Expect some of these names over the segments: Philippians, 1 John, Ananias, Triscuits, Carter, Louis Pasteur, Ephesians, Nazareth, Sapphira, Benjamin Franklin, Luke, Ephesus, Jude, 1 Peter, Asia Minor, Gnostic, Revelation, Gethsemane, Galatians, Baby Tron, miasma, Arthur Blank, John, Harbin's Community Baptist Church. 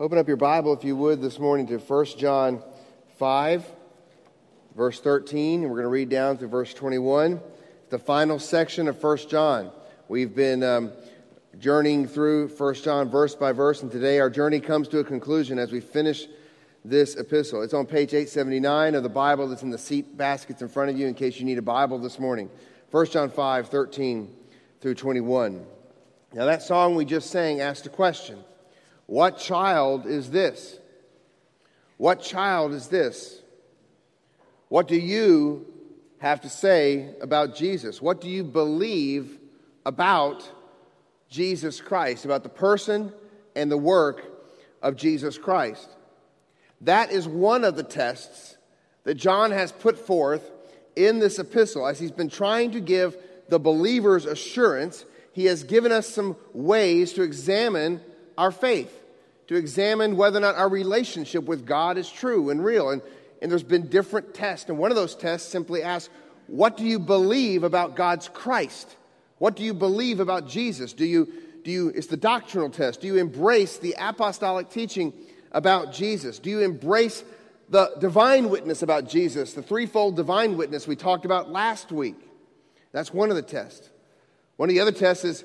Open up your Bible, if you would, this morning to 1 John 5, verse 13. And we're going to read down through verse 21, the final section of 1 John. We've been journeying through 1 John verse by verse, and today our journey comes to a conclusion as we finish this epistle. It's on page 879 of the Bible that's in the seat baskets in front of you in case you need a Bible this morning. 1 John 5, 13 through 21. Now that song we just sang asked a question. What child is this? What child is this? What do you have to say about Jesus? What do you believe about Jesus Christ, about the person and the work of Jesus Christ? That is one of the tests that John has put forth in this epistle. As he's been trying to give the believers assurance, he has given us some ways to examine our faith, to examine whether or not our relationship with God is true and real. And there's been different tests. And one of those tests simply asks, what do you believe about God's Christ? What do you believe about Jesus? It's the doctrinal test. Do you embrace the apostolic teaching about Jesus? Do you embrace the divine witness about Jesus, the threefold divine witness we talked about last week? That's one of the tests. One of the other tests is,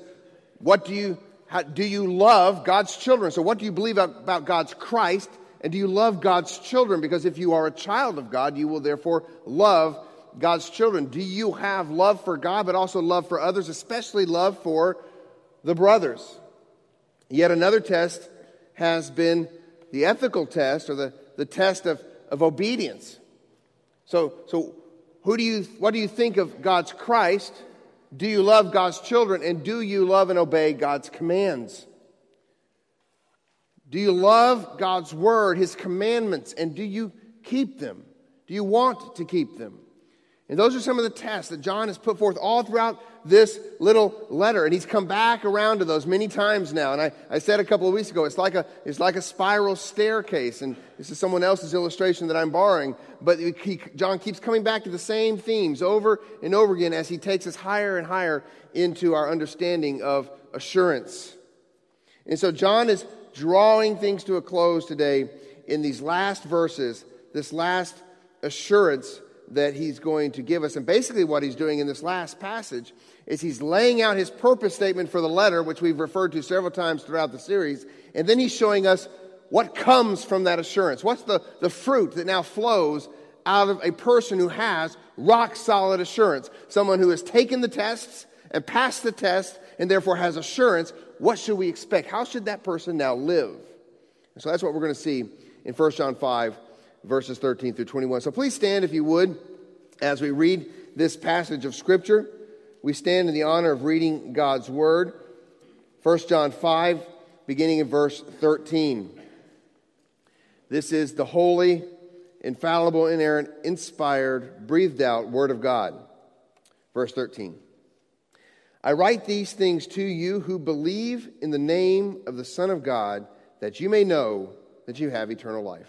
do you love God's children? So what do you believe about God's Christ, and do you love God's children? Because if you are a child of God, you will therefore love God's children. Do you have love for God, but also love for others, especially love for the brothers? Yet another test has been the ethical test, or the test of obedience. So what do you think of God's Christ? Do you love God's children, and do you love and obey God's commands? Do you love God's word, His commandments, and do you keep them? Do you want to keep them? And those are some of the tests that John has put forth all throughout this little letter, and he's come back around to those many times now. And I said a couple of weeks ago, it's like a spiral staircase, and this is someone else's illustration that I'm borrowing, but John keeps coming back to the same themes over and over again as he takes us higher and higher into our understanding of assurance. And so John is drawing things to a close today in these last verses, this last assurance that he's going to give us. And basically what he's doing in this last passage is he's laying out his purpose statement for the letter, which we've referred to several times throughout the series, and then he's showing us what comes from that assurance. What's the fruit that now flows out of a person who has rock-solid assurance, someone who has taken the tests and passed the test and therefore has assurance. What should we expect? How should that person now live? And so that's what we're going to see in 1 John 5, verses 13 through 21. So please stand, if you would, as we read this passage of Scripture. We stand in the honor of reading God's Word. 1 John 5, beginning in verse 13. This is the holy, infallible, inerrant, inspired, breathed out Word of God. Verse 13. I write these things to you who believe in the name of the Son of God, that you may know that you have eternal life.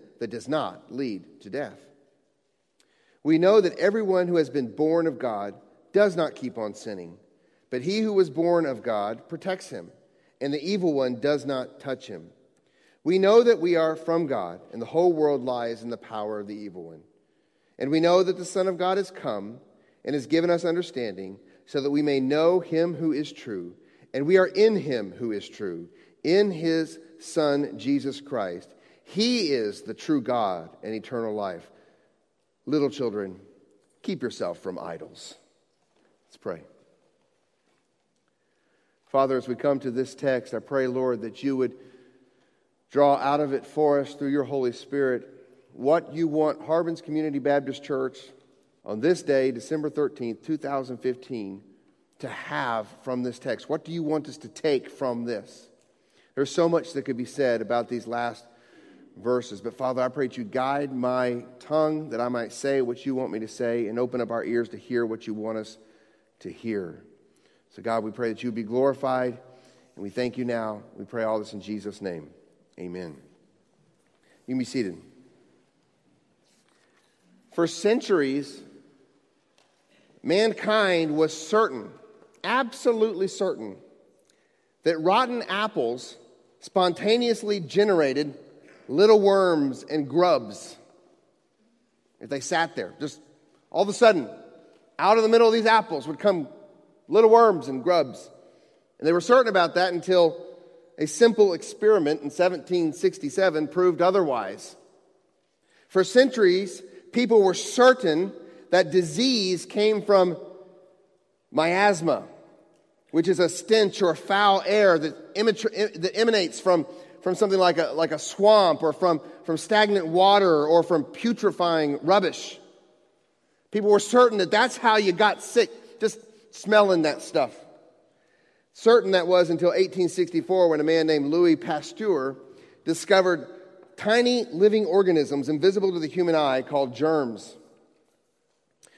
that does not lead to death. We know that everyone who has been born of God does not keep on sinning, but he who was born of God protects him, and the evil one does not touch him. We know that we are from God, and the whole world lies in the power of the evil one. And we know that the Son of God has come and has given us understanding, so that we may know Him who is true, and we are in Him who is true, in His Son, Jesus Christ. He is the true God and eternal life. Little children, keep yourself from idols. Let's pray. Father, as we come to this text, I pray, Lord, that you would draw out of it for us through your Holy Spirit what you want Harbin's Community Baptist Church on this day, December 13th, 2015, to have from this text. What do you want us to take from this? There's so much that could be said about these last verses. But Father, I pray that you guide my tongue that I might say what you want me to say and open up our ears to hear what you want us to hear. So God, we pray that you be glorified, and we thank you now. We pray all this in Jesus' name. Amen. You can be seated. For centuries, mankind was certain, absolutely certain, that rotten apples spontaneously generated little worms and grubs. If they sat there, just all of a sudden, out of the middle of these apples would come little worms and grubs. And they were certain about that until a simple experiment in 1767 proved otherwise. For centuries, people were certain that disease came from miasma, which is a stench or foul air that emanates from something like a swamp or from stagnant water or from putrefying rubbish. People were certain that that's how you got sick, just smelling that stuff. Certain that was until 1864, when a man named Louis Pasteur discovered tiny living organisms invisible to the human eye called germs.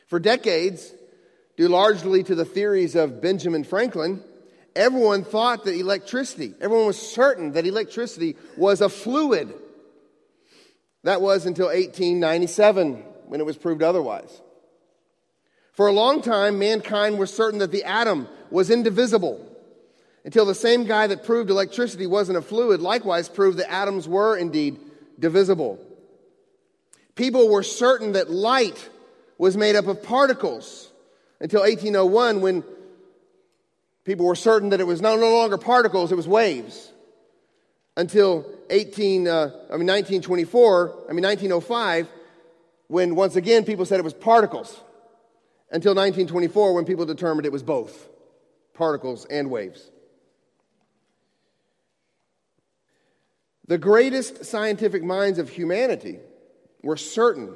For decades, due largely to the theories of Benjamin Franklin, everyone thought that everyone was certain that electricity was a fluid. That was until 1897, when it was proved otherwise. For a long time, mankind was certain that the atom was indivisible, until the same guy that proved electricity wasn't a fluid likewise proved that atoms were indeed divisible. People were certain that light was made up of particles, until 1801, when people were certain that it was no longer particles, it was waves. Until 1905, when once again people said it was particles. Until 1924, when people determined it was both particles and waves. The greatest scientific minds of humanity were certain,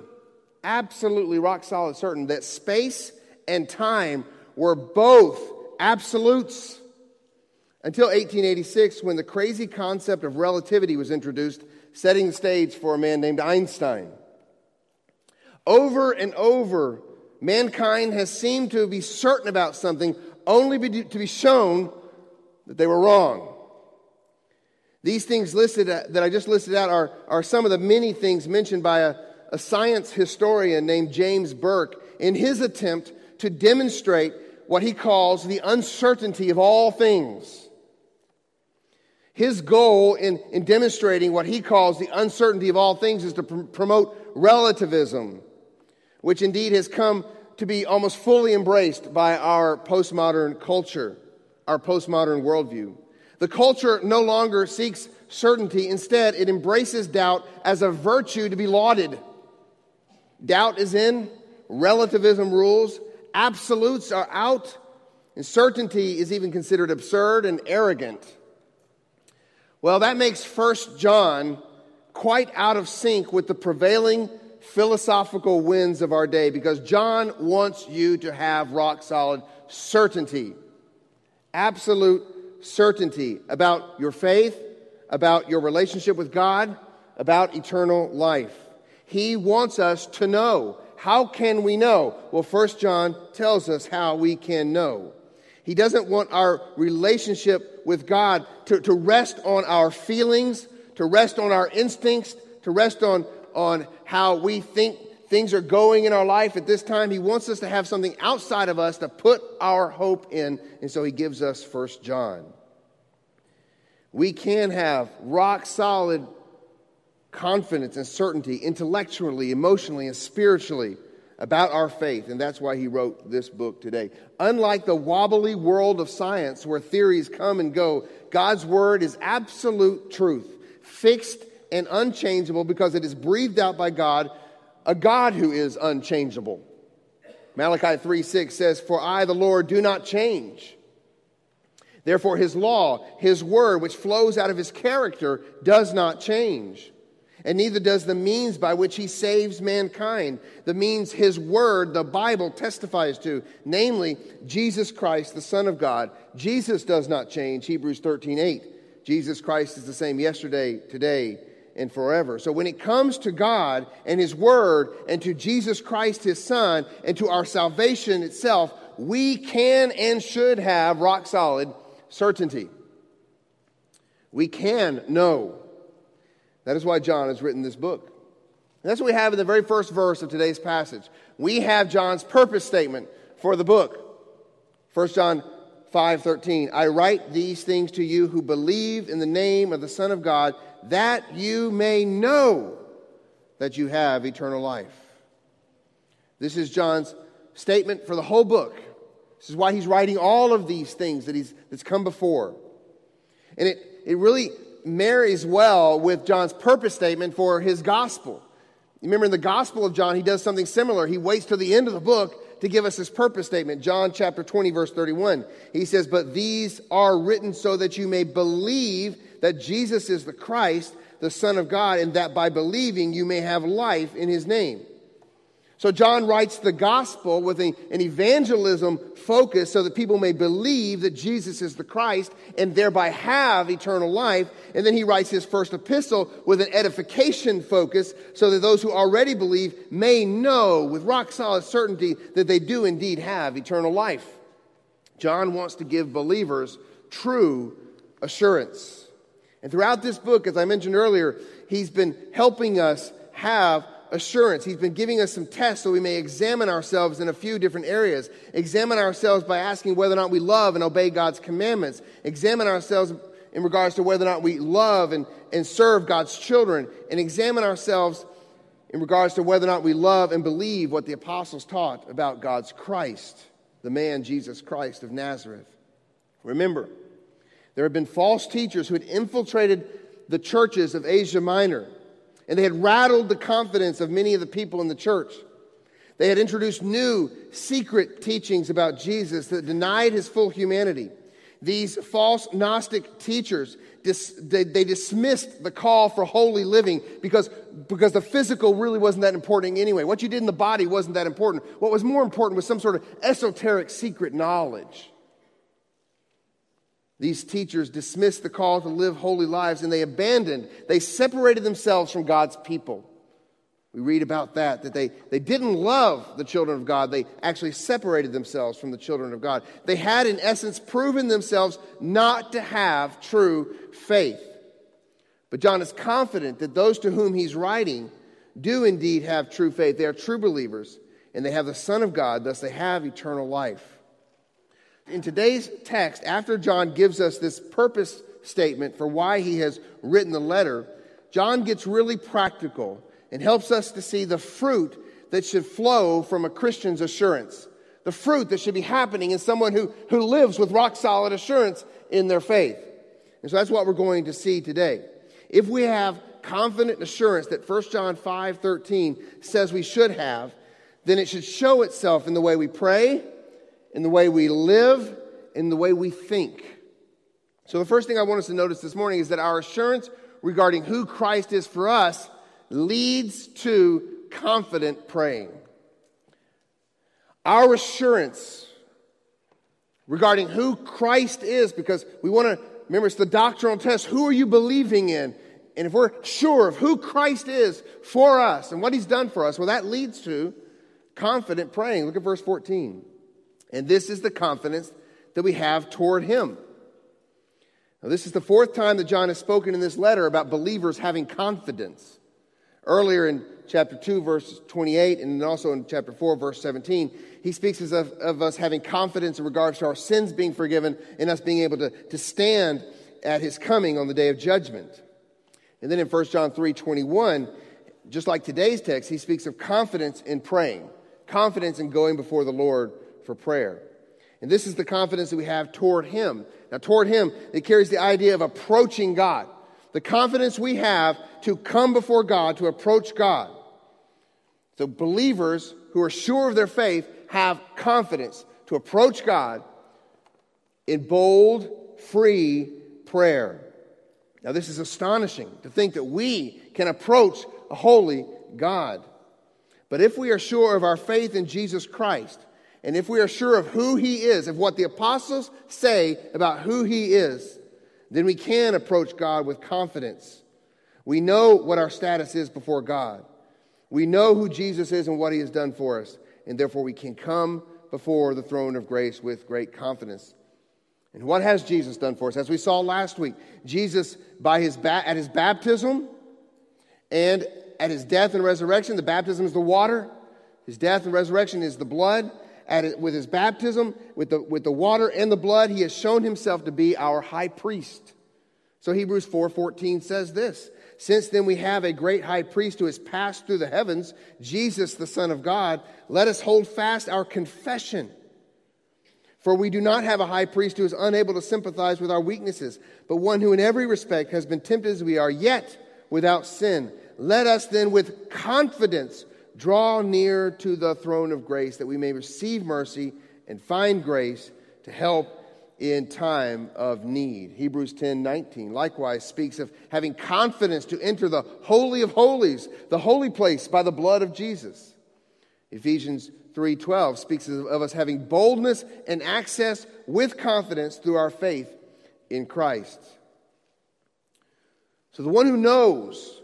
absolutely rock solid certain, that space and time were both absolutes, until 1886, when the crazy concept of relativity was introduced, setting the stage for a man named Einstein. Over and over, mankind has seemed to be certain about something only to be shown that they were wrong. These things listed that I just listed out are some of the many things mentioned by a science historian named James Burke in his attempt to demonstrate what he calls the uncertainty of all things. His goal in demonstrating what he calls the uncertainty of all things is to promote relativism, which indeed has come to be almost fully embraced by our postmodern culture, our postmodern worldview. The culture no longer seeks certainty. Instead, it embraces doubt as a virtue to be lauded. Doubt is in, relativism rules, absolutes are out, and certainty is even considered absurd and arrogant. Well, that makes 1 John quite out of sync with the prevailing philosophical winds of our day, because John wants you to have rock-solid certainty, absolute certainty about your faith, about your relationship with God, about eternal life. He wants us to know. How can we know? Well, 1 John tells us how we can know. He doesn't want our relationship with God to rest on our feelings, to rest on our instincts, to rest on how we think things are going in our life at this time. He wants us to have something outside of us to put our hope in, and so he gives us 1 John. We can have rock-solid confidence and certainty intellectually, emotionally, and spiritually about our faith. And that's why he wrote this book today. Unlike the wobbly world of science where theories come and go, God's word is absolute truth, fixed and unchangeable, because it is breathed out by God, a God who is unchangeable. Malachi 3:6 says, "For I, the Lord, do not change. Therefore his law, his word, which flows out of his character, does not change. And neither does the means by which he saves mankind, the means his word, the Bible, testifies to, namely, Jesus Christ, the Son of God. Jesus does not change," Hebrews 13:8. Jesus Christ is the same yesterday, today, and forever. So when it comes to God and His Word and to Jesus Christ, His Son, and to our salvation itself, we can and should have rock-solid certainty. We can know. That is why John has written this book. And that's what we have in the very first verse of today's passage. We have John's purpose statement for the book. 1 John 5:13, I write these things to you who believe in the name of the Son of God, that you may know that you have eternal life. This is John's statement for the whole book. This is why he's writing all of these things that's come before. And it really marries well with John's purpose statement for his gospel. You remember in the Gospel of John, he does something similar. He waits till the end of the book to give us his purpose statement. John chapter 20, verse 31. He says, but these are written so that you may believe that Jesus is the Christ, the Son of God, and that by believing you may have life in His name. So John writes the gospel with an evangelism focus so that people may believe that Jesus is the Christ and thereby have eternal life. And then he writes his first epistle with an edification focus so that those who already believe may know with rock-solid certainty that they do indeed have eternal life. John wants to give believers true assurance. And throughout this book, as I mentioned earlier, he's been helping us have assurance. He's been giving us some tests so we may examine ourselves in a few different areas. Examine ourselves by asking whether or not we love and obey God's commandments. Examine ourselves in regards to whether or not we love and serve God's children. And examine ourselves in regards to whether or not we love and believe what the apostles taught about God's Christ, the man Jesus Christ of Nazareth. Remember, there had been false teachers who had infiltrated the churches of Asia Minor. And they had rattled the confidence of many of the people in the church. They had introduced new secret teachings about Jesus that denied His full humanity. These false Gnostic teachers, they dismissed the call for holy living because the physical really wasn't that important anyway. What you did in the body wasn't that important. What was more important was some sort of esoteric secret knowledge. These teachers dismissed the call to live holy lives, and they separated themselves from God's people. We read about that they didn't love the children of God. They actually separated themselves from the children of God. They had, in essence, proven themselves not to have true faith. But John is confident that those to whom he's writing do indeed have true faith. They are true believers, and they have the Son of God, thus they have eternal life. In today's text, after John gives us this purpose statement for why he has written the letter, John gets really practical and helps us to see the fruit that should flow from a Christian's assurance, the fruit that should be happening in someone who lives with rock-solid assurance in their faith. And so that's what we're going to see today. If we have confident assurance that 1 John 5:13 says we should have, then it should show itself in the way we pray, in the way we live, in the way we think. So the first thing I want us to notice this morning is that our assurance regarding who Christ is for us leads to confident praying. Our assurance regarding who Christ is, because we want to, remember, it's the doctrinal test. Who are you believing in? And if we're sure of who Christ is for us and what He's done for us, well, that leads to confident praying. Look at verse 14. And this is the confidence that we have toward Him. Now, this is the fourth time that John has spoken in this letter about believers having confidence. Earlier in chapter 2, verse 28, and also in chapter 4, verse 17, he speaks of us having confidence in regards to our sins being forgiven and us being able to stand at His coming on the day of judgment. And then in 1 John 3:21, just like today's text, he speaks of confidence in praying, confidence in going before the Lord for prayer. And this is the confidence that we have toward Him. Now, toward Him, it carries the idea of approaching God. The confidence we have to come before God, to approach God. So believers who are sure of their faith have confidence to approach God in bold, free prayer. Now, this is astonishing to think that we can approach a holy God. But if we are sure of our faith in Jesus Christ, and if we are sure of who He is, of what the apostles say about who He is, then we can approach God with confidence. We know what our status is before God. We know who Jesus is and what he has done for us, and therefore we can come before the throne of grace with great confidence. And what has Jesus done for us? As we saw last week, Jesus, by at his baptism and at his death and resurrection, the baptism is the water, his death and resurrection is the blood. With his baptism, with the water and the blood, he has shown himself to be our high priest. So Hebrews 4:14 says this, "Since then we have a great high priest who has passed through the heavens, Jesus the Son of God, let us hold fast our confession. For we do not have a high priest who is unable to sympathize with our weaknesses, but one who in every respect has been tempted as we are, yet without sin. Let us then with confidence draw near to the throne of grace, that we may receive mercy and find grace to help in time of need." Hebrews 10:19 likewise speaks of having confidence to enter the Holy of Holies, the holy place, by the blood of Jesus. Ephesians 3:12 speaks of us having boldness and access with confidence through our faith in Christ. So the one who knows,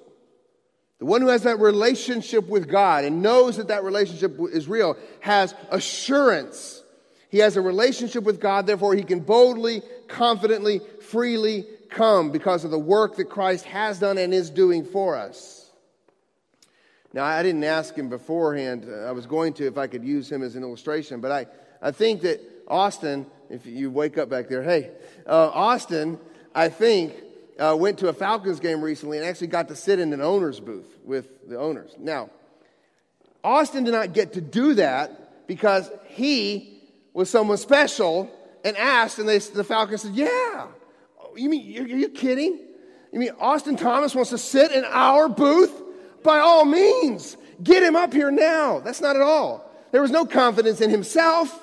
the one who has that relationship with God and knows that that relationship is real, has assurance. He has a relationship with God, therefore he can boldly, confidently, freely come because of the work that Christ has done and is doing for us. Now, I didn't ask him beforehand. I was going to if I could use him as an illustration, but I think that Austin, if you wake up back there, hey, Austin, I think, went to a Falcons game recently and actually got to sit in an owner's booth with the owners. Now, Austin did not get to do that because he was someone special and asked, and the Falcons said, "Yeah, you mean, are you kidding? You mean Austin Thomas wants to sit in our booth? By all means, get him up here now." That's not at all. There was no confidence in himself.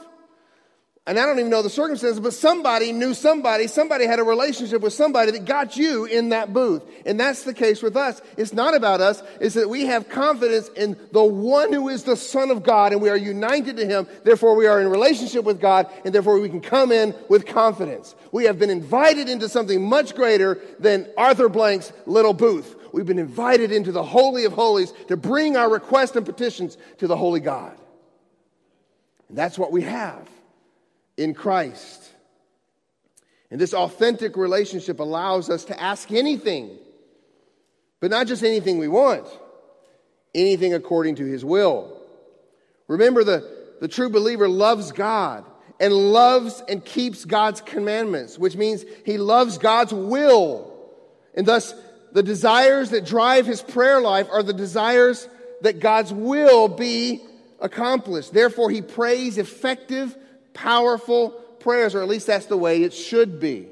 And I don't even know the circumstances, but somebody knew somebody. Somebody had a relationship with somebody that got you in that booth. And that's the case with us. It's not about us. It's that we have confidence in the one who is the Son of God, and we are united to him. Therefore, we are in relationship with God, and therefore we can come in with confidence. We have been invited into something much greater than Arthur Blank's little booth. We've been invited into the Holy of Holies to bring our requests and petitions to the Holy God. And that's what we have in Christ. And this authentic relationship allows us to ask anything, but not just anything we want, anything according to his will. Remember, the true believer loves God and loves and keeps God's commandments, which means he loves God's will. And thus, the desires that drive his prayer life are the desires that God's will be accomplished. Therefore, he prays effective, powerful prayers, or at least that's the way it should be.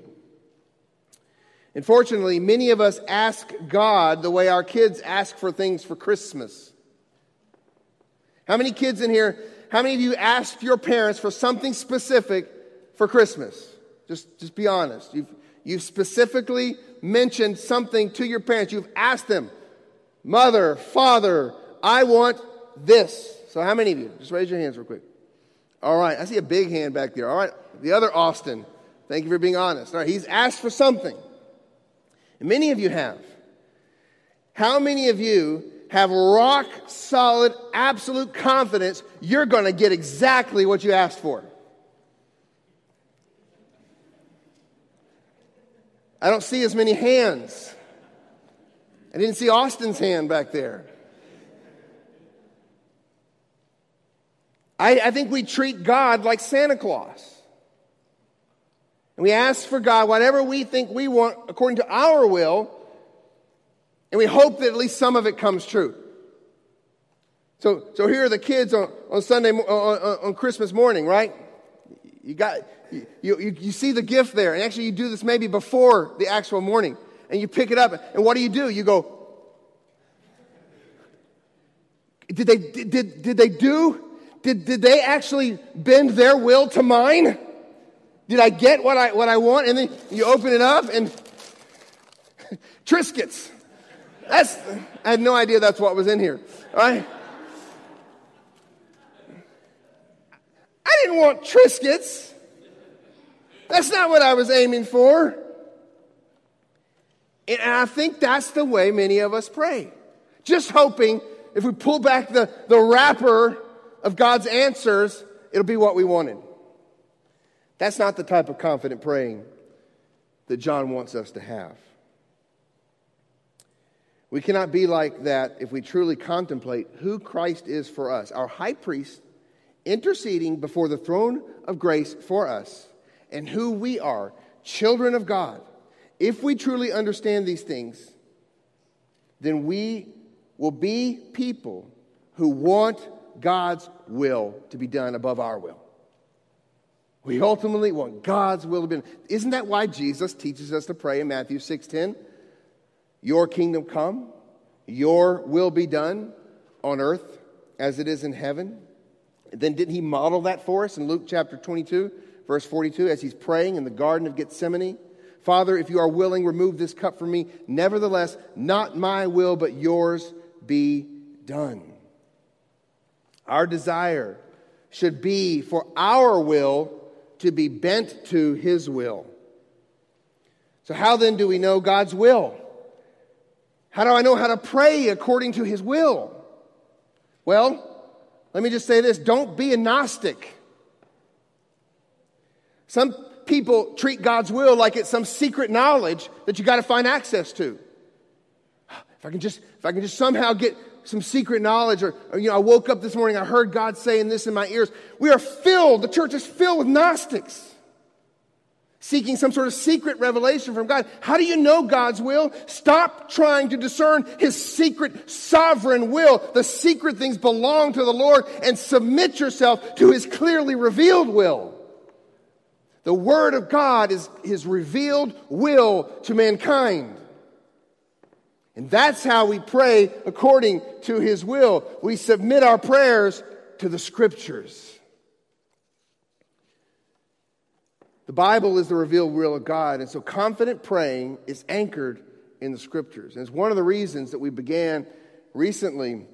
Unfortunately, many of us ask God the way our kids ask for things for Christmas. How many kids in here, how many of you asked your parents for something specific for Christmas? Just be honest. You've specifically mentioned something to your parents. You've asked them, "Mother, Father, I want this." So how many of you? Just raise your hands real quick. All right, I see a big hand back there. All right, the other Austin. Thank you for being honest. All right, he's asked for something. And many of you have. How many of you have rock solid, absolute confidence you're going to get exactly what you asked for? I don't see as many hands. I didn't see Austin's hand back there. I think we treat God like Santa Claus. And we ask for God whatever we think we want according to our will, and we hope that at least some of it comes true. So here are the kids on Sunday, on Christmas morning, right? You see the gift there, and actually you do this maybe before the actual morning, and you pick it up, and what do? You go, Did they actually bend their will to mine? Did I get what I want? And then you open it up and Triscuits. I had no idea that's what was in here. All right? I didn't want Triscuits. That's not what I was aiming for. And I think that's the way many of us pray. Just hoping if we pull back the wrapper of God's answers, it'll be what we wanted. That's not the type of confident praying that John wants us to have. We cannot be like that if we truly contemplate who Christ is for us, our high priest interceding before the throne of grace for us, and who we are, children of God. If we truly understand these things, then we will be people who want God's will to be done above our will. We ultimately want God's will to be done. Isn't that why Jesus teaches us to pray in Matthew 6:10? Your kingdom come, your will be done on earth as it is in heaven. And then didn't he model that for us in Luke chapter 22, verse 42, as he's praying in the Garden of Gethsemane? Father, if you are willing, remove this cup from me. Nevertheless, not my will, but yours be done. Our desire should be for our will to be bent to his will. So how then do we know God's will? How do I know how to pray according to his will? Well, let me just say this. Don't be a Gnostic. Some people treat God's will like it's some secret knowledge that you got to find access to. If I can just somehow get some secret knowledge, or I woke up this morning, I heard God saying this in my ears. We are filled, the church is filled with Gnostics seeking some sort of secret revelation from God. How do you know God's will? Stop trying to discern his secret sovereign will. The secret things belong to the Lord, and submit yourself to his clearly revealed will. The Word of God is his revealed will to mankind. And that's how we pray according to his will. We submit our prayers to the Scriptures. The Bible is the revealed will of God. And so confident praying is anchored in the Scriptures. And it's one of the reasons that we began recently,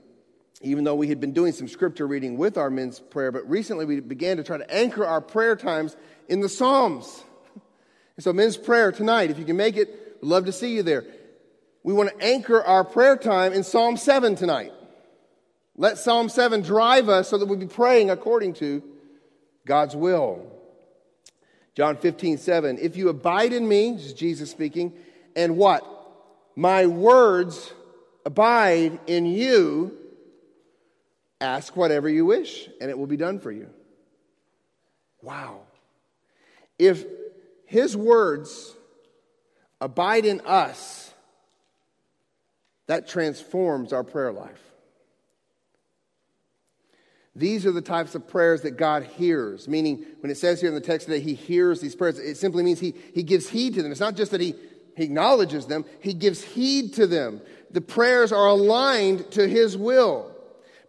even though we had been doing some Scripture reading with our men's prayer, but recently we began to try to anchor our prayer times in the Psalms. And so men's prayer tonight, if you can make it, we'd love to see you there. We want to anchor our prayer time in Psalm 7 tonight. Let Psalm 7 drive us so that we'll be praying according to God's will. John 15:7, if you abide in me, this is Jesus speaking, and what? My words abide in you, ask whatever you wish, and it will be done for you. Wow. If his words abide in us, that transforms our prayer life. These are the types of prayers that God hears, meaning when it says here in the text today, he hears these prayers, it simply means he gives heed to them. It's not just that he acknowledges them, he gives heed to them. The prayers are aligned to his will.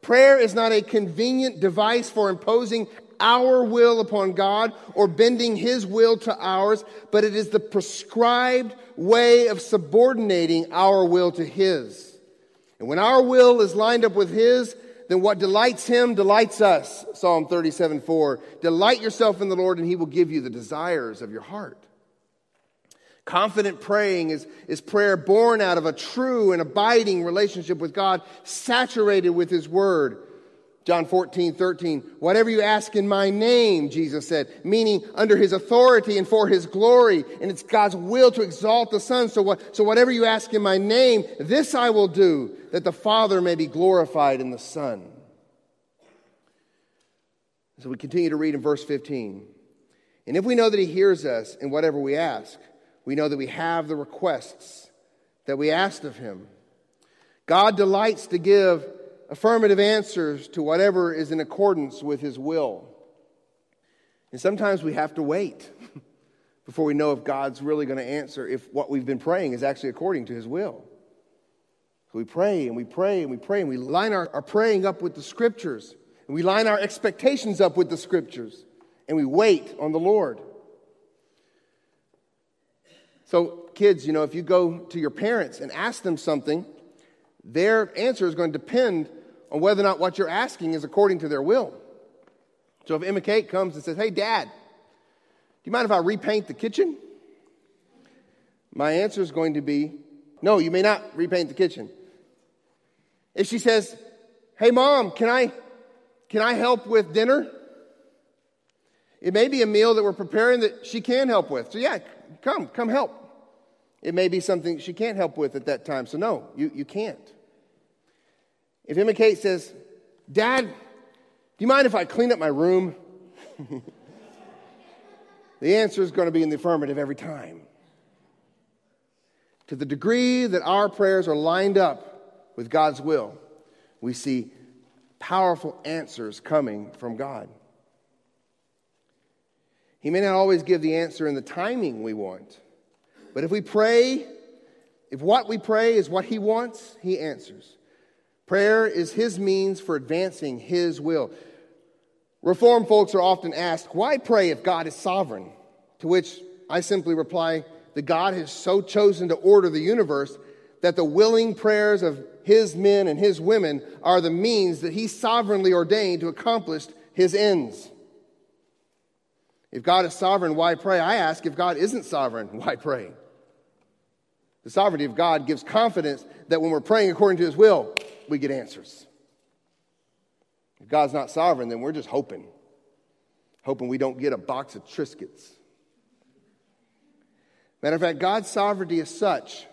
Prayer is not a convenient device for imposing our will upon God or bending his will to ours, but it is the prescribed way of subordinating our will to his. And when our will is lined up with his, then what delights him delights us. Psalm 37:4. Delight yourself in the Lord and he will give you the desires of your heart. Confident praying is prayer born out of a true and abiding relationship with God, saturated with his word. John 14:13, whatever you ask in my name, Jesus said, meaning under his authority and for his glory, and it's God's will to exalt the Son. So whatever you ask in my name, this I will do, that the Father may be glorified in the Son. So we continue to read in verse 15. And if we know that he hears us in whatever we ask, we know that we have the requests that we asked of him. God delights to give affirmative answers to whatever is in accordance with his will. And sometimes we have to wait before we know if God's really going to answer, if what we've been praying is actually according to his will. So we pray and we pray and we pray, and we line our praying up with the Scriptures, and we line our expectations up with the Scriptures, and we wait on the Lord. So kids, if you go to your parents and ask them something, their answer is going to depend on whether or not what you're asking is according to their will. So if Emma Kate comes and says, hey, Dad, do you mind if I repaint the kitchen? My answer is going to be, No, you may not repaint the kitchen. If she says, hey, Mom, can I help with dinner? It may be a meal that we're preparing that she can help with. So, yeah, come help. It may be something she can't help with at that time. So, no, you can't. If Emma Kate says, Dad, do you mind if I clean up my room? The answer is going to be in the affirmative every time. To the degree that our prayers are lined up with God's will, we see powerful answers coming from God. He may not always give the answer in the timing we want, but if we pray, if what we pray is what He wants, He answers. Prayer is His means for advancing His will. Reformed folks are often asked, why pray if God is sovereign? To which I simply reply that God has so chosen to order the universe that the willing prayers of His men and His women are the means that He sovereignly ordained to accomplish His ends. If God is sovereign, why pray? I ask, if God isn't sovereign, why pray? The sovereignty of God gives confidence that when we're praying according to His will, we get answers. If God's not sovereign, then we're just hoping. Hoping we don't get a box of Triscuits. Matter of fact, God's sovereignty is such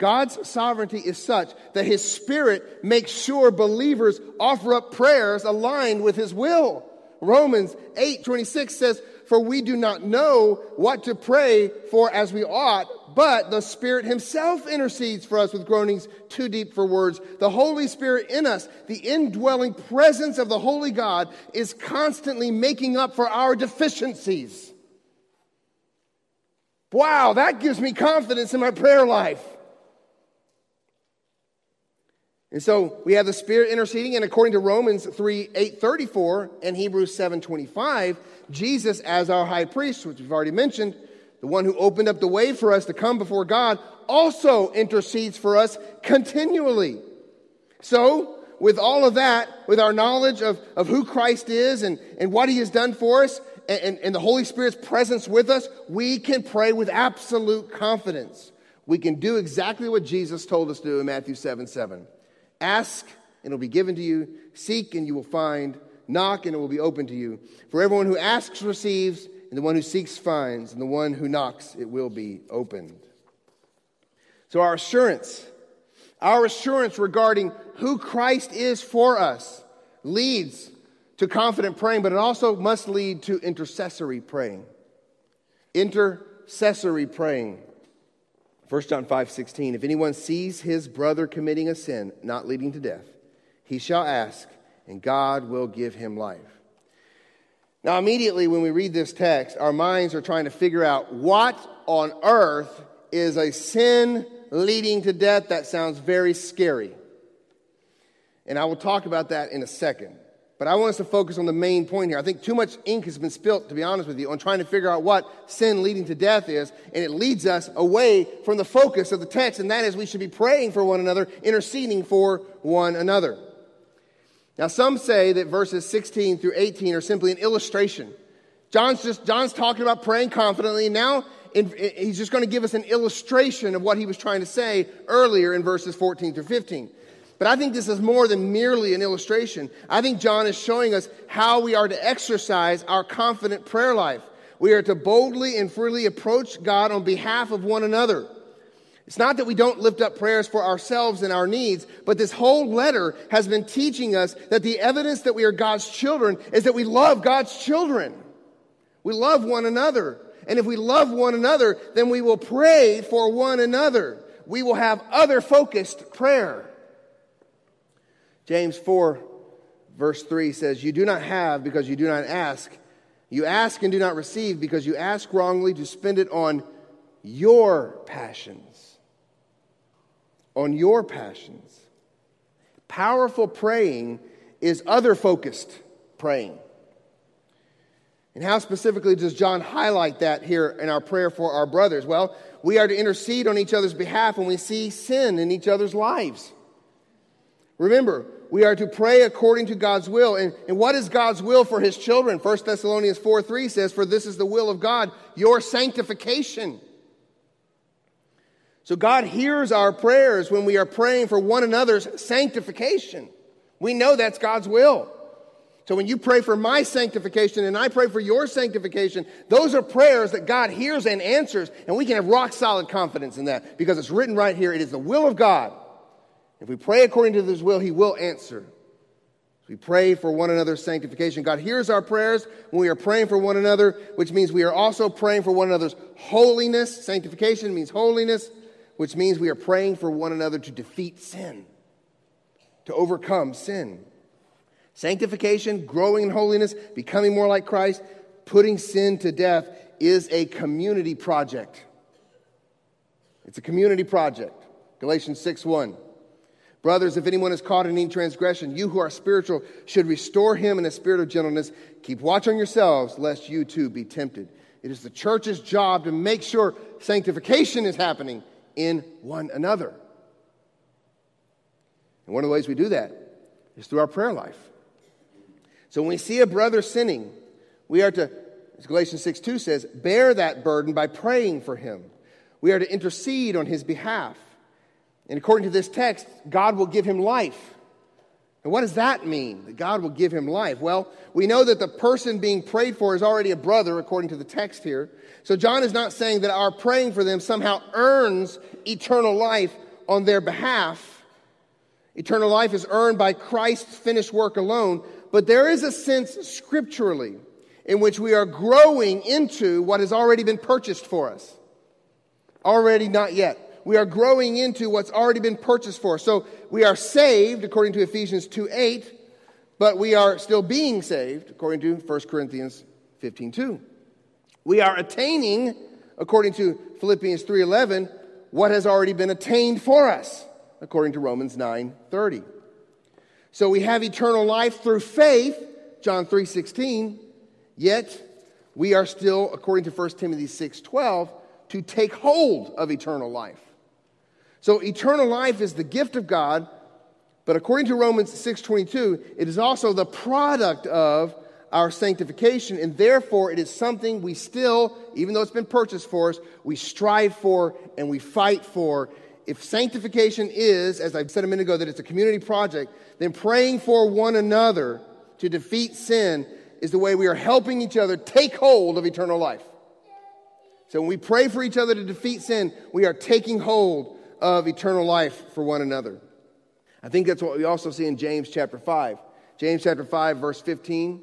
that His Spirit makes sure believers offer up prayers aligned with His will. Romans 8:26 says, for we do not know what to pray for as we ought, but the Spirit Himself intercedes for us with groanings too deep for words. The Holy Spirit in us, the indwelling presence of the Holy God, is constantly making up for our deficiencies. Wow, that gives me confidence in my prayer life. And so we have the Spirit interceding, and according to Romans 3:8-34 and Hebrews 7:25, Jesus as our high priest, which we've already mentioned, the one who opened up the way for us to come before God, also intercedes for us continually. So with all of that, with our knowledge of who Christ is and what He has done for us and the Holy Spirit's presence with us, we can pray with absolute confidence. We can do exactly what Jesus told us to do in Matthew 7:7. Ask, and it'll be given to you. Seek, and you will find. Knock, and it will be open to you. For everyone who asks receives, and the one who seeks finds, and the one who knocks, it will be opened. So our assurance regarding who Christ is for us leads to confident praying, but it also must lead to intercessory praying. Intercessory praying. 1 John 5:16, if anyone sees his brother committing a sin not leading to death, he shall ask, and God will give him life. Now immediately when we read this text, our minds are trying to figure out what on earth is a sin leading to death. That sounds very scary. And I will talk about that in a second. But I want us to focus on the main point here. I think too much ink has been spilt, to be honest with you, on trying to figure out what sin leading to death is, and it leads us away from the focus of the text, and that is we should be praying for one another, interceding for one another. Now, some say that verses 16 through 18 are simply an illustration. John's talking about praying confidently, and now he's just going to give us an illustration of what he was trying to say earlier in verses 14 through 15. But I think this is more than merely an illustration. I think John is showing us how we are to exercise our confident prayer life. We are to boldly and freely approach God on behalf of one another. It's not that we don't lift up prayers for ourselves and our needs, but this whole letter has been teaching us that the evidence that we are God's children is that we love God's children. We love one another. And if we love one another, then we will pray for one another. We will have other-focused prayer. James 4, verse 3 says, you do not have because you do not ask. You ask and do not receive because you ask wrongly to spend it on your passions. On your passions. Powerful praying is other-focused praying. And how specifically does John highlight that here in our prayer for our brothers? Well, we are to intercede on each other's behalf when we see sin in each other's lives. Remember, we are to pray according to God's will. And what is God's will for His children? 1 Thessalonians 4:3 says, for this is the will of God, your sanctification. So God hears our prayers when we are praying for one another's sanctification. We know that's God's will. So when you pray for my sanctification and I pray for your sanctification, those are prayers that God hears and answers, and we can have rock-solid confidence in that because it's written right here. It is the will of God. If we pray according to His will, He will answer. We pray for one another's sanctification. God hears our prayers when we are praying for one another, which means we are also praying for one another's holiness. Sanctification means holiness, which means we are praying for one another to defeat sin, to overcome sin. Sanctification, growing in holiness, becoming more like Christ, putting sin to death is a community project. It's a community project. Galatians 6:1. Brothers, if anyone is caught in any transgression, you who are spiritual should restore him in a spirit of gentleness. Keep watch on yourselves, lest you too be tempted. It is the church's job to make sure sanctification is happening in one another. And one of the ways we do that is through our prayer life. So when we see a brother sinning, we are to, as Galatians 6:2 says, bear that burden by praying for him. We are to intercede on his behalf. And according to this text, God will give him life. And what does that mean, that God will give him life? Well, we know that the person being prayed for is already a brother, according to the text here. So John is not saying that our praying for them somehow earns eternal life on their behalf. Eternal life is earned by Christ's finished work alone. But there is a sense scripturally in which we are growing into what has already been purchased for us. Already, not yet. We are growing into what's already been purchased for us. So we are saved, according to Ephesians 2:8, but we are still being saved, according to 1 Corinthians 15:2. We are attaining, according to Philippians 3:11, what has already been attained for us, according to Romans 9:30. So we have eternal life through faith, John 3:16, yet we are still, according to 1 Timothy 6:12, to take hold of eternal life. So eternal life is the gift of God, but according to Romans 6:22, it is also the product of our sanctification, and therefore it is something we still, even though it's been purchased for us, we strive for and we fight for. If sanctification is, as I said a minute ago, that it's a community project, then praying for one another to defeat sin is the way we are helping each other take hold of eternal life. So when we pray for each other to defeat sin, we are taking hold of eternal life for one another. I think that's what we also see in James chapter 5. James chapter 5, verse 15.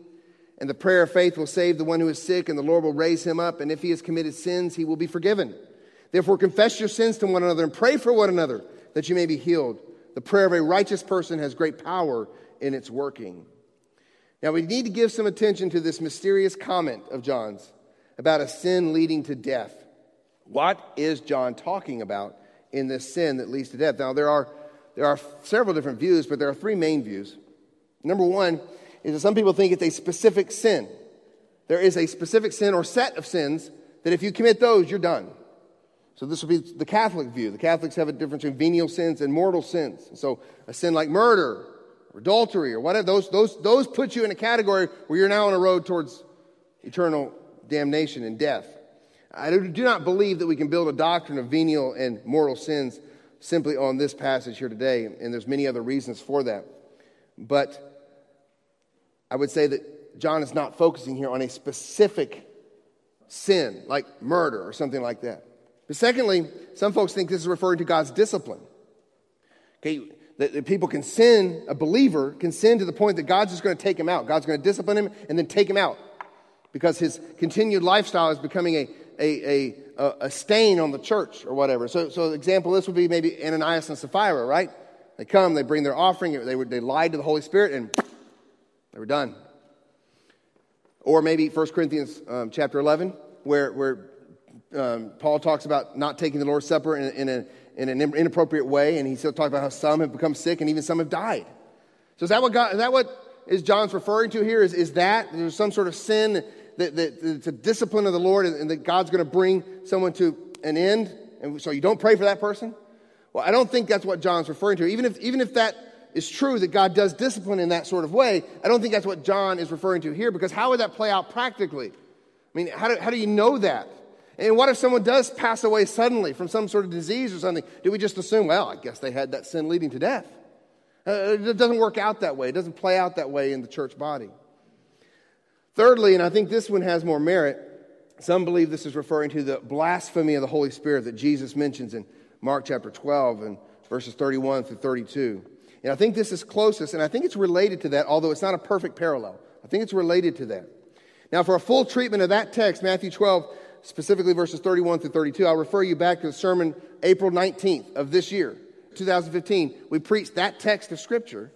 And the prayer of faith will save the one who is sick, and the Lord will raise him up. And if he has committed sins, he will be forgiven. Therefore, confess your sins to one another and pray for one another that you may be healed. The prayer of a righteous person has great power in its working. Now, we need to give some attention to this mysterious comment of John's about a sin leading to death. What is John talking about in this sin that leads to death? Now, there are several different views, but there are three main views. Number one is that some people think it's a specific sin. There is a specific sin or set of sins that if you commit those, you're done. So this would be the Catholic view. The Catholics have a difference between venial sins and mortal sins. So a sin like murder or adultery or whatever, those put you in a category where you're now on a road towards eternal damnation and death. I do not believe that we can build a doctrine of venial and mortal sins simply on this passage here today, and there's many other reasons for that. But I would say that John is not focusing here on a specific sin, like murder or something like that. But secondly, some folks think this is referring to God's discipline. Okay, that people can sin, a believer can sin to the point that God's just going to take him out. God's going to discipline him and then take him out, because his continued lifestyle is becoming a stain on the church or whatever. So an example of this would be maybe Ananias and Sapphira, right? They come, they bring their offering, they lied to the Holy Spirit, and they were done. Or maybe 1 Corinthians chapter 11, where Paul talks about not taking the Lord's Supper in an inappropriate way, and he still talks about how some have become sick and even some have died. So is John's referring to here? Is that there's some sort of sin that it's a discipline of the Lord and that God's going to bring someone to an end, and so you don't pray for that person? Well, I don't think that's what John's referring to. Even if that is true, that God does discipline in that sort of way, I don't think that's what John is referring to here, because how would that play out practically? I mean, how do you know that? And what if someone does pass away suddenly from some sort of disease or something? Do we just assume, well, I guess they had that sin leading to death? It doesn't work out that way. It doesn't play out that way in the church body. Thirdly, and I think this one has more merit, some believe this is referring to the blasphemy of the Holy Spirit that Jesus mentions in Mark chapter 12 and verses 31 through 32. And I think this is closest, and I think it's related to that, although it's not a perfect parallel. I think it's related to that. Now, for a full treatment of that text, Matthew 12, specifically verses 31 through 32, I'll refer you back to the sermon April 19th of this year, 2015. We preached that text of Scripture,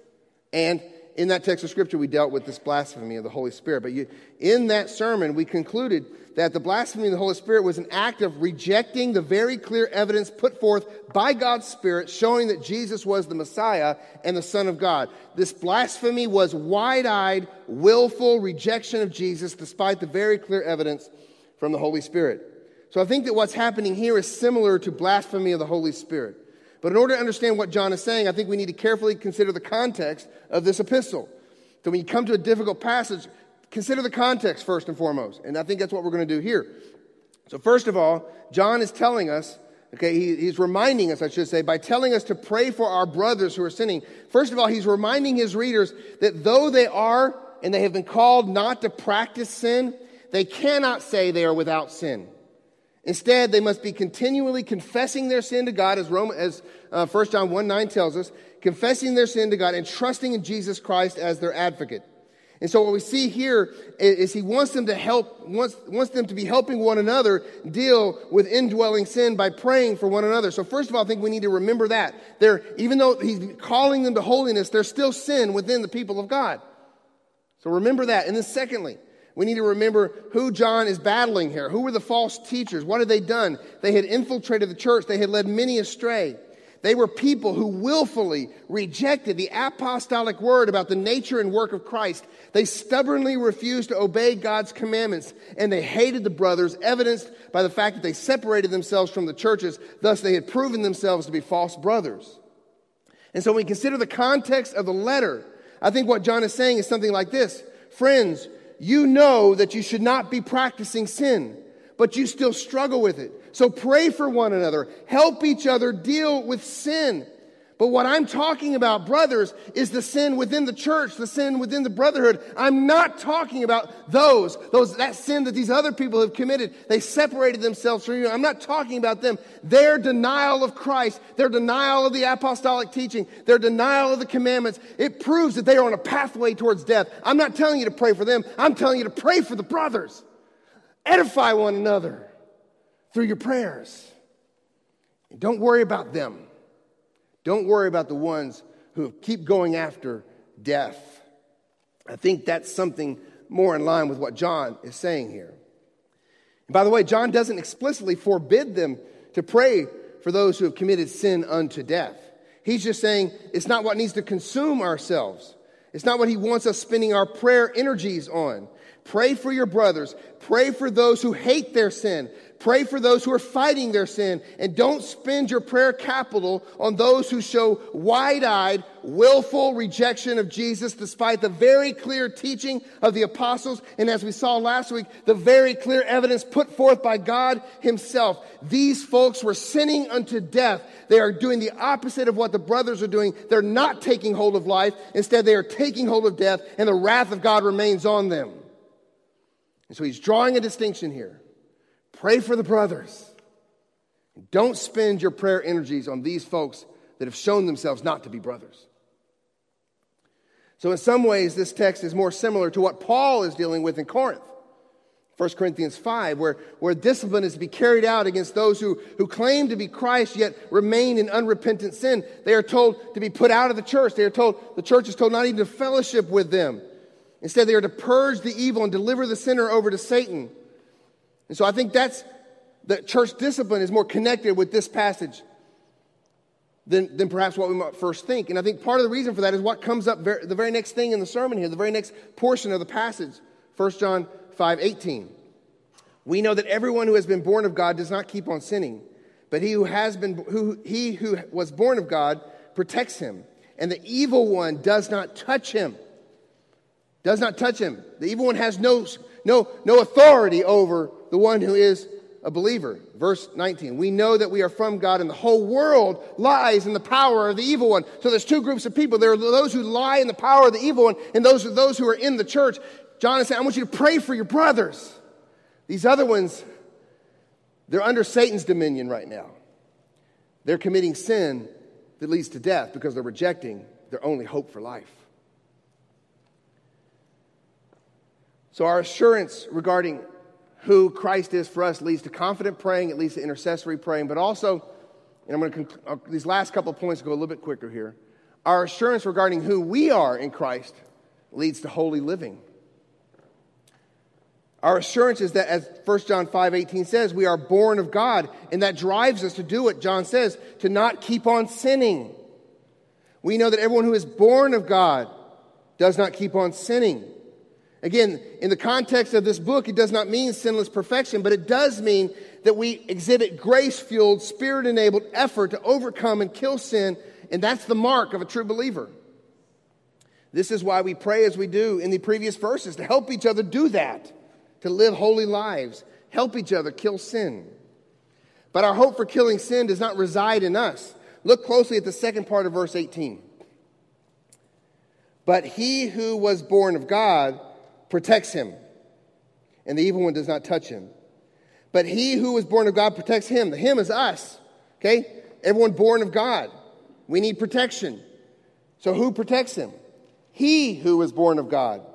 and in that text of Scripture, we dealt with this blasphemy of the Holy Spirit. But in that sermon, we concluded that the blasphemy of the Holy Spirit was an act of rejecting the very clear evidence put forth by God's Spirit, showing that Jesus was the Messiah and the Son of God. This blasphemy was wide-eyed, willful rejection of Jesus, despite the very clear evidence from the Holy Spirit. So I think that what's happening here is similar to blasphemy of the Holy Spirit. But in order to understand what John is saying, I think we need to carefully consider the context of this epistle. So when you come to a difficult passage, consider the context first and foremost. And I think that's what we're going to do here. So first of all, John is telling us, he's reminding us, I should say, by telling us to pray for our brothers who are sinning. First of all, he's reminding his readers that though they are and they have been called not to practice sin, they cannot say they are without sin. Instead, they must be continually confessing their sin to God, as 1 John 1:9 tells us, confessing their sin to God and trusting in Jesus Christ as their advocate. And so what we see here is he wants them to be helping one another deal with indwelling sin by praying for one another. So first of all, I think we need to remember that. Even though he's calling them to holiness, there's still sin within the people of God. So remember that. And then secondly, we need to remember who John is battling here. Who were the false teachers? What had they done? They had infiltrated the church. They had led many astray. They were people who willfully rejected the apostolic word about the nature and work of Christ. They stubbornly refused to obey God's commandments, and they hated the brothers, evidenced by the fact that they separated themselves from the churches. Thus, they had proven themselves to be false brothers. And so when we consider the context of the letter, I think what John is saying is something like this. Friends, you know that you should not be practicing sin, but you still struggle with it. So pray for one another. Help each other deal with sin. But what I'm talking about, brothers, is the sin within the church, the sin within the brotherhood. I'm not talking about that sin that these other people have committed. They separated themselves from you. I'm not talking about them. Their denial of Christ, their denial of the apostolic teaching, their denial of the commandments, it proves that they are on a pathway towards death. I'm not telling you to pray for them. I'm telling you to pray for the brothers. Edify one another through your prayers. And don't worry about them. Don't worry about the ones who keep going after death. I think that's something more in line with what John is saying here. And by the way, John doesn't explicitly forbid them to pray for those who have committed sin unto death. He's just saying it's not what needs to consume ourselves. It's not what he wants us spending our prayer energies on. Pray for your brothers. Pray for those who hate their sin. Pray for those who are fighting their sin. And don't spend your prayer capital on those who show wide-eyed, willful rejection of Jesus despite the very clear teaching of the apostles. And as we saw last week, the very clear evidence put forth by God himself. These folks were sinning unto death. They are doing the opposite of what the brothers are doing. They're not taking hold of life. Instead, they are taking hold of death, and the wrath of God remains on them. And so he's drawing a distinction here. Pray for the brothers. Don't spend your prayer energies on these folks that have shown themselves not to be brothers. So in some ways, this text is more similar to what Paul is dealing with in Corinth. 1 Corinthians 5, where discipline is to be carried out against those who claim to be Christ yet remain in unrepentant sin. They are told to be put out of the church. The church is told not even to fellowship with them. Instead, they are to purge the evil and deliver the sinner over to Satan. And so I think the church discipline is more connected with this passage than perhaps what we might first think. And I think part of the reason for that is what comes up the very next thing in the sermon here, the very next portion of the passage, 1 John 5:18. We know that everyone who has been born of God does not keep on sinning, but he who was born of God protects him, and the evil one does not touch him. Does not touch him. The evil one has no authority over the one who is a believer. Verse 19, we know that we are from God, and the whole world lies in the power of the evil one. So there's two groups of people. There are those who lie in the power of the evil one, and those are those who are in the church. John is saying, I want you to pray for your brothers. These other ones, they're under Satan's dominion right now. They're committing sin that leads to death because they're rejecting their only hope for life. So our assurance regarding who Christ is for us leads to confident praying, it leads to intercessory praying, but also, and I'm going to these last couple of points go a little bit quicker here. Our assurance regarding who we are in Christ leads to holy living. Our assurance is that, as 1 John 5:18 says, we are born of God, and that drives us to do what John says, to not keep on sinning. We know that everyone who is born of God does not keep on sinning. Again, in the context of this book, it does not mean sinless perfection, but it does mean that we exhibit grace-fueled, spirit-enabled effort to overcome and kill sin, and that's the mark of a true believer. This is why we pray as we do in the previous verses, to help each other do that, to live holy lives, help each other kill sin. But our hope for killing sin does not reside in us. Look closely at the second part of verse 18. But he who was born of God protects him, and the evil one does not touch him. But he who was born of God protects him. The him is us, okay? Everyone born of God. We need protection. So who protects him? He who was born of God.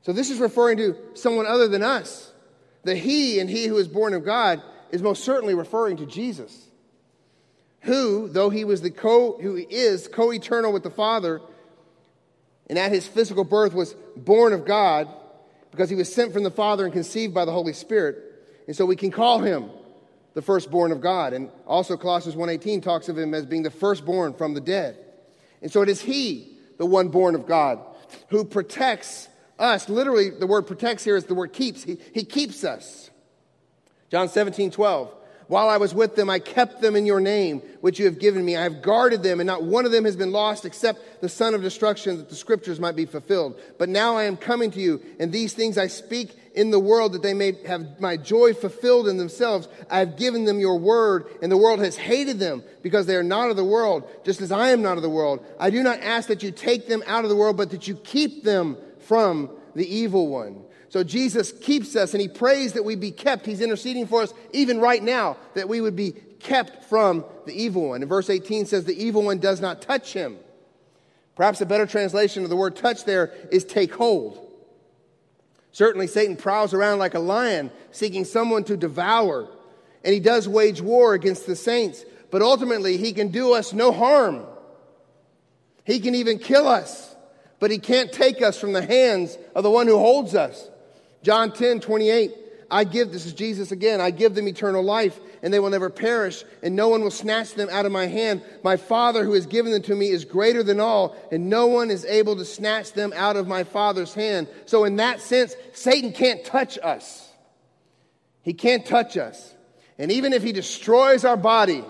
So this is referring to someone other than us. The he and he who is born of God is most certainly referring to Jesus, who, though he was who is co-eternal with the Father, and at his physical birth was born of God, because he was sent from the Father and conceived by the Holy Spirit. And so we can call him the firstborn of God. And also Colossians 1:18 talks of him as being the firstborn from the dead. And so it is he, the one born of God, who protects us. Literally, the word protects here is the word keeps. He keeps us. John 17:12. While I was with them, I kept them in your name, which you have given me. I have guarded them, and not one of them has been lost except the son of destruction, that the scriptures might be fulfilled. But now I am coming to you, and these things I speak in the world, that they may have my joy fulfilled in themselves. I have given them your word, and the world has hated them, because they are not of the world, just as I am not of the world. I do not ask that you take them out of the world, but that you keep them from the evil one. So Jesus keeps us, and he prays that we be kept. He's interceding for us even right now, that we would be kept from the evil one. And verse 18 says, the evil one does not touch him. Perhaps a better translation of the word touch there is take hold. Certainly Satan prowls around like a lion, seeking someone to devour. And he does wage war against the saints. But ultimately, he can do us no harm. He can even kill us. But he can't take us from the hands of the one who holds us. John 10:28, this is Jesus again, I give them eternal life, and they will never perish, and no one will snatch them out of my hand. My Father who has given them to me is greater than all, and no one is able to snatch them out of my Father's hand. So in that sense, Satan can't touch us. He can't touch us. And even if he destroys our body,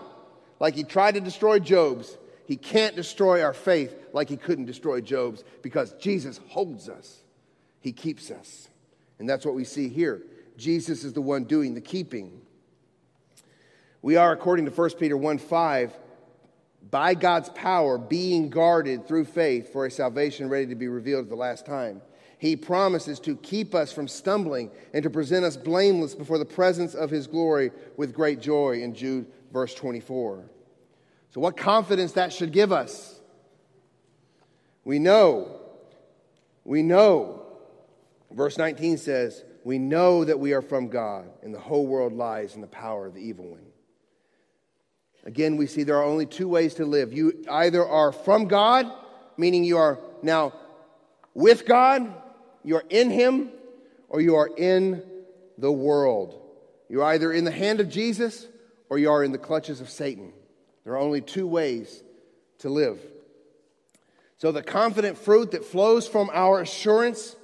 like he tried to destroy Job's, he can't destroy our faith like he couldn't destroy Job's, because Jesus holds us. He keeps us. And that's what we see here. Jesus is the one doing the keeping. We are, according to 1 Peter 1:5, by God's power being guarded through faith for a salvation ready to be revealed at the last time. He promises to keep us from stumbling and to present us blameless before the presence of his glory with great joy in Jude verse 24. So what confidence that should give us. We know. Verse 19 says, we know that we are from God, and the whole world lies in the power of the evil one. Again, we see there are only two ways to live. You either are from God, meaning you are now with God, you are in him, or you are in the world. You're either in the hand of Jesus, or you are in the clutches of Satan. There are only two ways to live. So the confident fruit that flows from our assurance,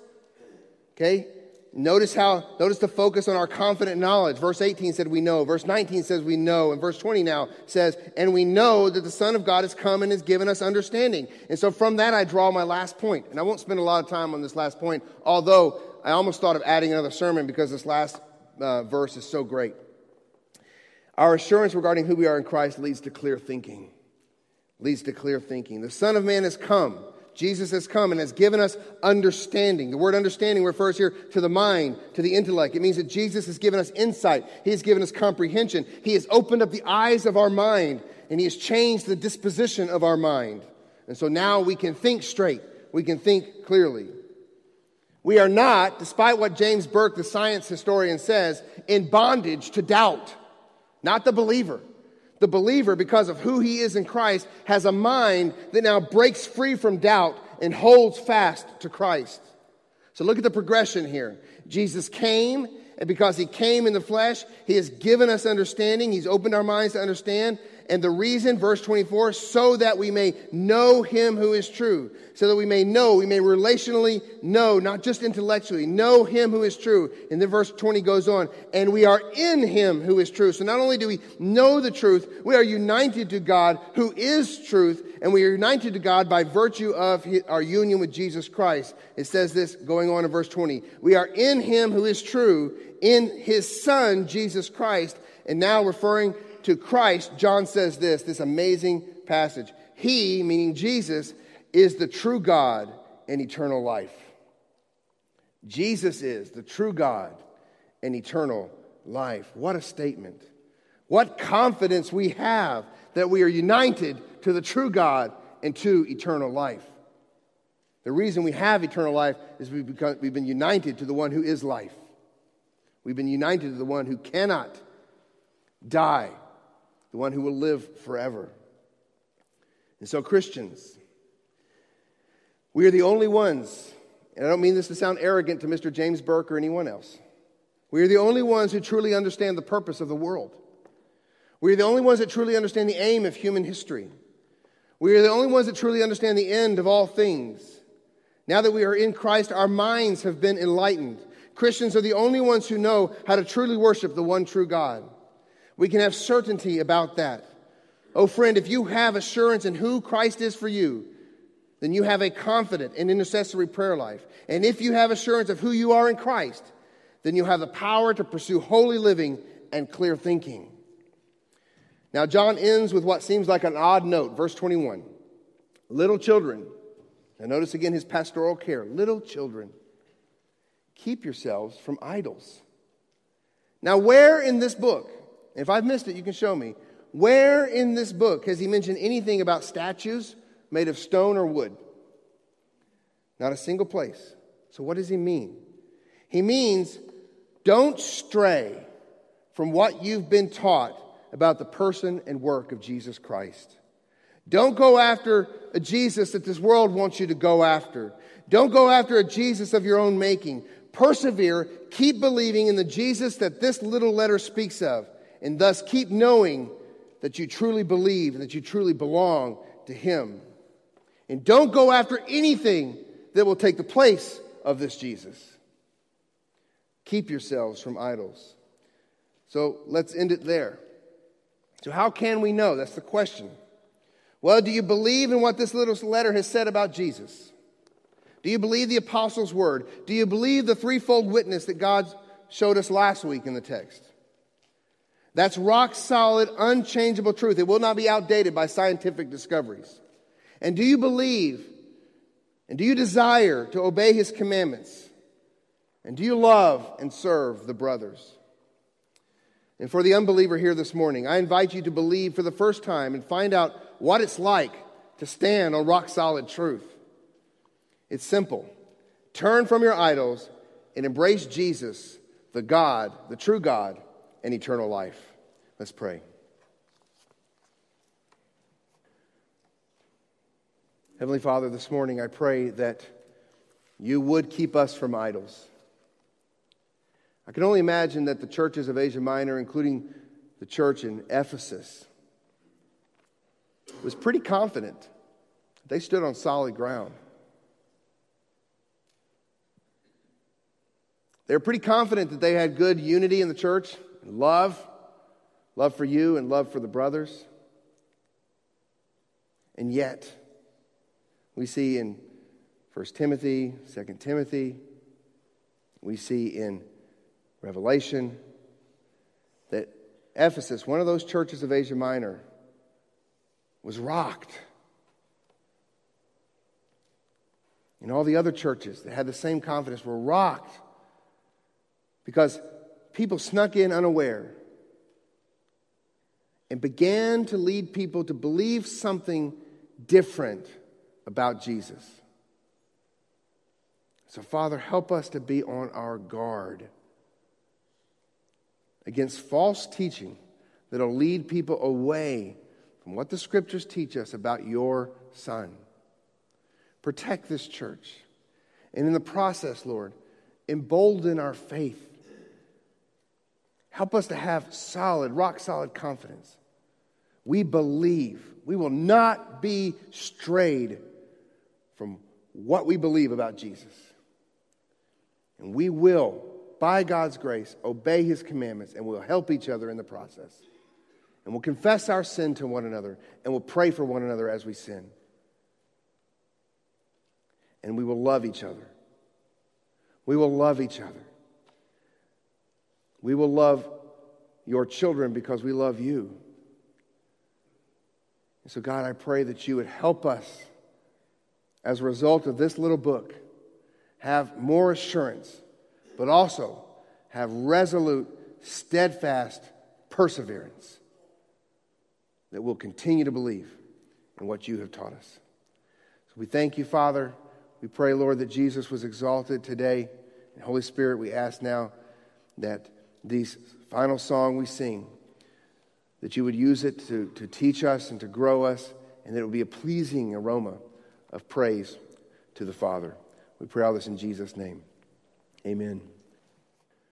okay? Notice the focus on our confident knowledge. Verse 18 said we know. Verse 19 says we know. And verse 20 now says, and we know that the Son of God has come and has given us understanding. And so from that I draw my last point. And I won't spend a lot of time on this last point, although I almost thought of adding another sermon, because this last verse is so great. Our assurance regarding who we are in Christ leads to clear thinking. Leads to clear thinking. The Son of Man has come. Jesus has come and has given us understanding. The word understanding refers here to the mind, to the intellect. It means that Jesus has given us insight. He has given us comprehension. He has opened up the eyes of our mind, and He has changed the disposition of our mind. And so now we can think straight. We can think clearly. We are not, despite what James Burke, the science historian, says, in bondage to doubt. Not the believer. The believer, because of who he is in Christ, has a mind that now breaks free from doubt and holds fast to Christ. So look at the progression here. Jesus came, and because He came in the flesh, He has given us understanding. He's opened our minds to understand. And the reason, verse 24, so that we may know Him who is true. So that we may know, we may relationally know, not just intellectually, know Him who is true. And then verse 20 goes on, and we are in Him who is true. So not only do we know the truth, we are united to God who is truth, and we are united to God by virtue of our union with Jesus Christ. It says this going on in verse 20, we are in Him who is true, in His Son, Jesus Christ. And now referring to Christ, John says this amazing passage. He, meaning Jesus, is the true God and eternal life. Jesus is the true God and eternal life. What a statement. What confidence we have that we are united to the true God and to eternal life. The reason we have eternal life is we've been united to the one who is life. We've been united to the one who cannot die. The one who will live forever. And so Christians, we are the only ones, and I don't mean this to sound arrogant to Mr. James Burke or anyone else. We are the only ones who truly understand the purpose of the world. We are the only ones that truly understand the aim of human history. We are the only ones that truly understand the end of all things. Now that we are in Christ, our minds have been enlightened. Christians are the only ones who know how to truly worship the one true God. We can have certainty about that. Oh, friend, if you have assurance in who Christ is for you, then you have a confident and intercessory prayer life. And if you have assurance of who you are in Christ, then you have the power to pursue holy living and clear thinking. Now, John ends with what seems like an odd note. Verse 21, little children. Now, notice again his pastoral care. Little children, keep yourselves from idols. Now, where in this book, if I've missed it, you can show me. Where in this book has he mentioned anything about statues made of stone or wood? Not a single place. So what does he mean? He means don't stray from what you've been taught about the person and work of Jesus Christ. Don't go after a Jesus that this world wants you to go after. Don't go after a Jesus of your own making. Persevere, keep believing in the Jesus that this little letter speaks of. And thus keep knowing that you truly believe and that you truly belong to Him. And don't go after anything that will take the place of this Jesus. Keep yourselves from idols. So let's end it there. So how can we know? That's the question. Well, do you believe in what this little letter has said about Jesus? Do you believe the apostles' word? Do you believe the threefold witness that God showed us last week in the text? That's rock solid, unchangeable truth. It will not be outdated by scientific discoveries. And do you believe and do you desire to obey His commandments? And do you love and serve the brothers? And for the unbeliever here this morning, I invite you to believe for the first time and find out what it's like to stand on rock solid truth. It's simple. Turn from your idols and embrace Jesus, the God, the true God, and eternal life. Let's pray. Heavenly Father, this morning I pray that you would keep us from idols. I can only imagine that the churches of Asia Minor, including the church in Ephesus, was pretty confident. They stood on solid ground. They were pretty confident that they had good unity in the church. Love for you and love for the brothers. And yet, we see in 1 Timothy, 2 Timothy, we see in Revelation, that Ephesus, one of those churches of Asia Minor, was rocked. And all the other churches that had the same confidence were rocked because people snuck in unaware and began to lead people to believe something different about Jesus. So, Father, help us to be on our guard against false teaching that will lead people away from what the Scriptures teach us about your Son. Protect this church. And in the process, Lord, embolden our faith. Help us to have solid, rock-solid confidence. We believe. We will not be strayed from what we believe about Jesus. And we will, by God's grace, obey His commandments, and we'll help each other in the process. And we'll confess our sin to one another, and we'll pray for one another as we sin. And we will love each other. We will love each other. We will love your children because we love you. And so, God, I pray that you would help us, as a result of this little book, have more assurance, but also have resolute, steadfast perseverance that will continue to believe in what you have taught us. So we thank you, Father. We pray, Lord, that Jesus was exalted today. And Holy Spirit, we ask now that this final song we sing, that you would use it to teach us and to grow us, and that it would be a pleasing aroma of praise to the Father. We pray all this in Jesus' name. Amen.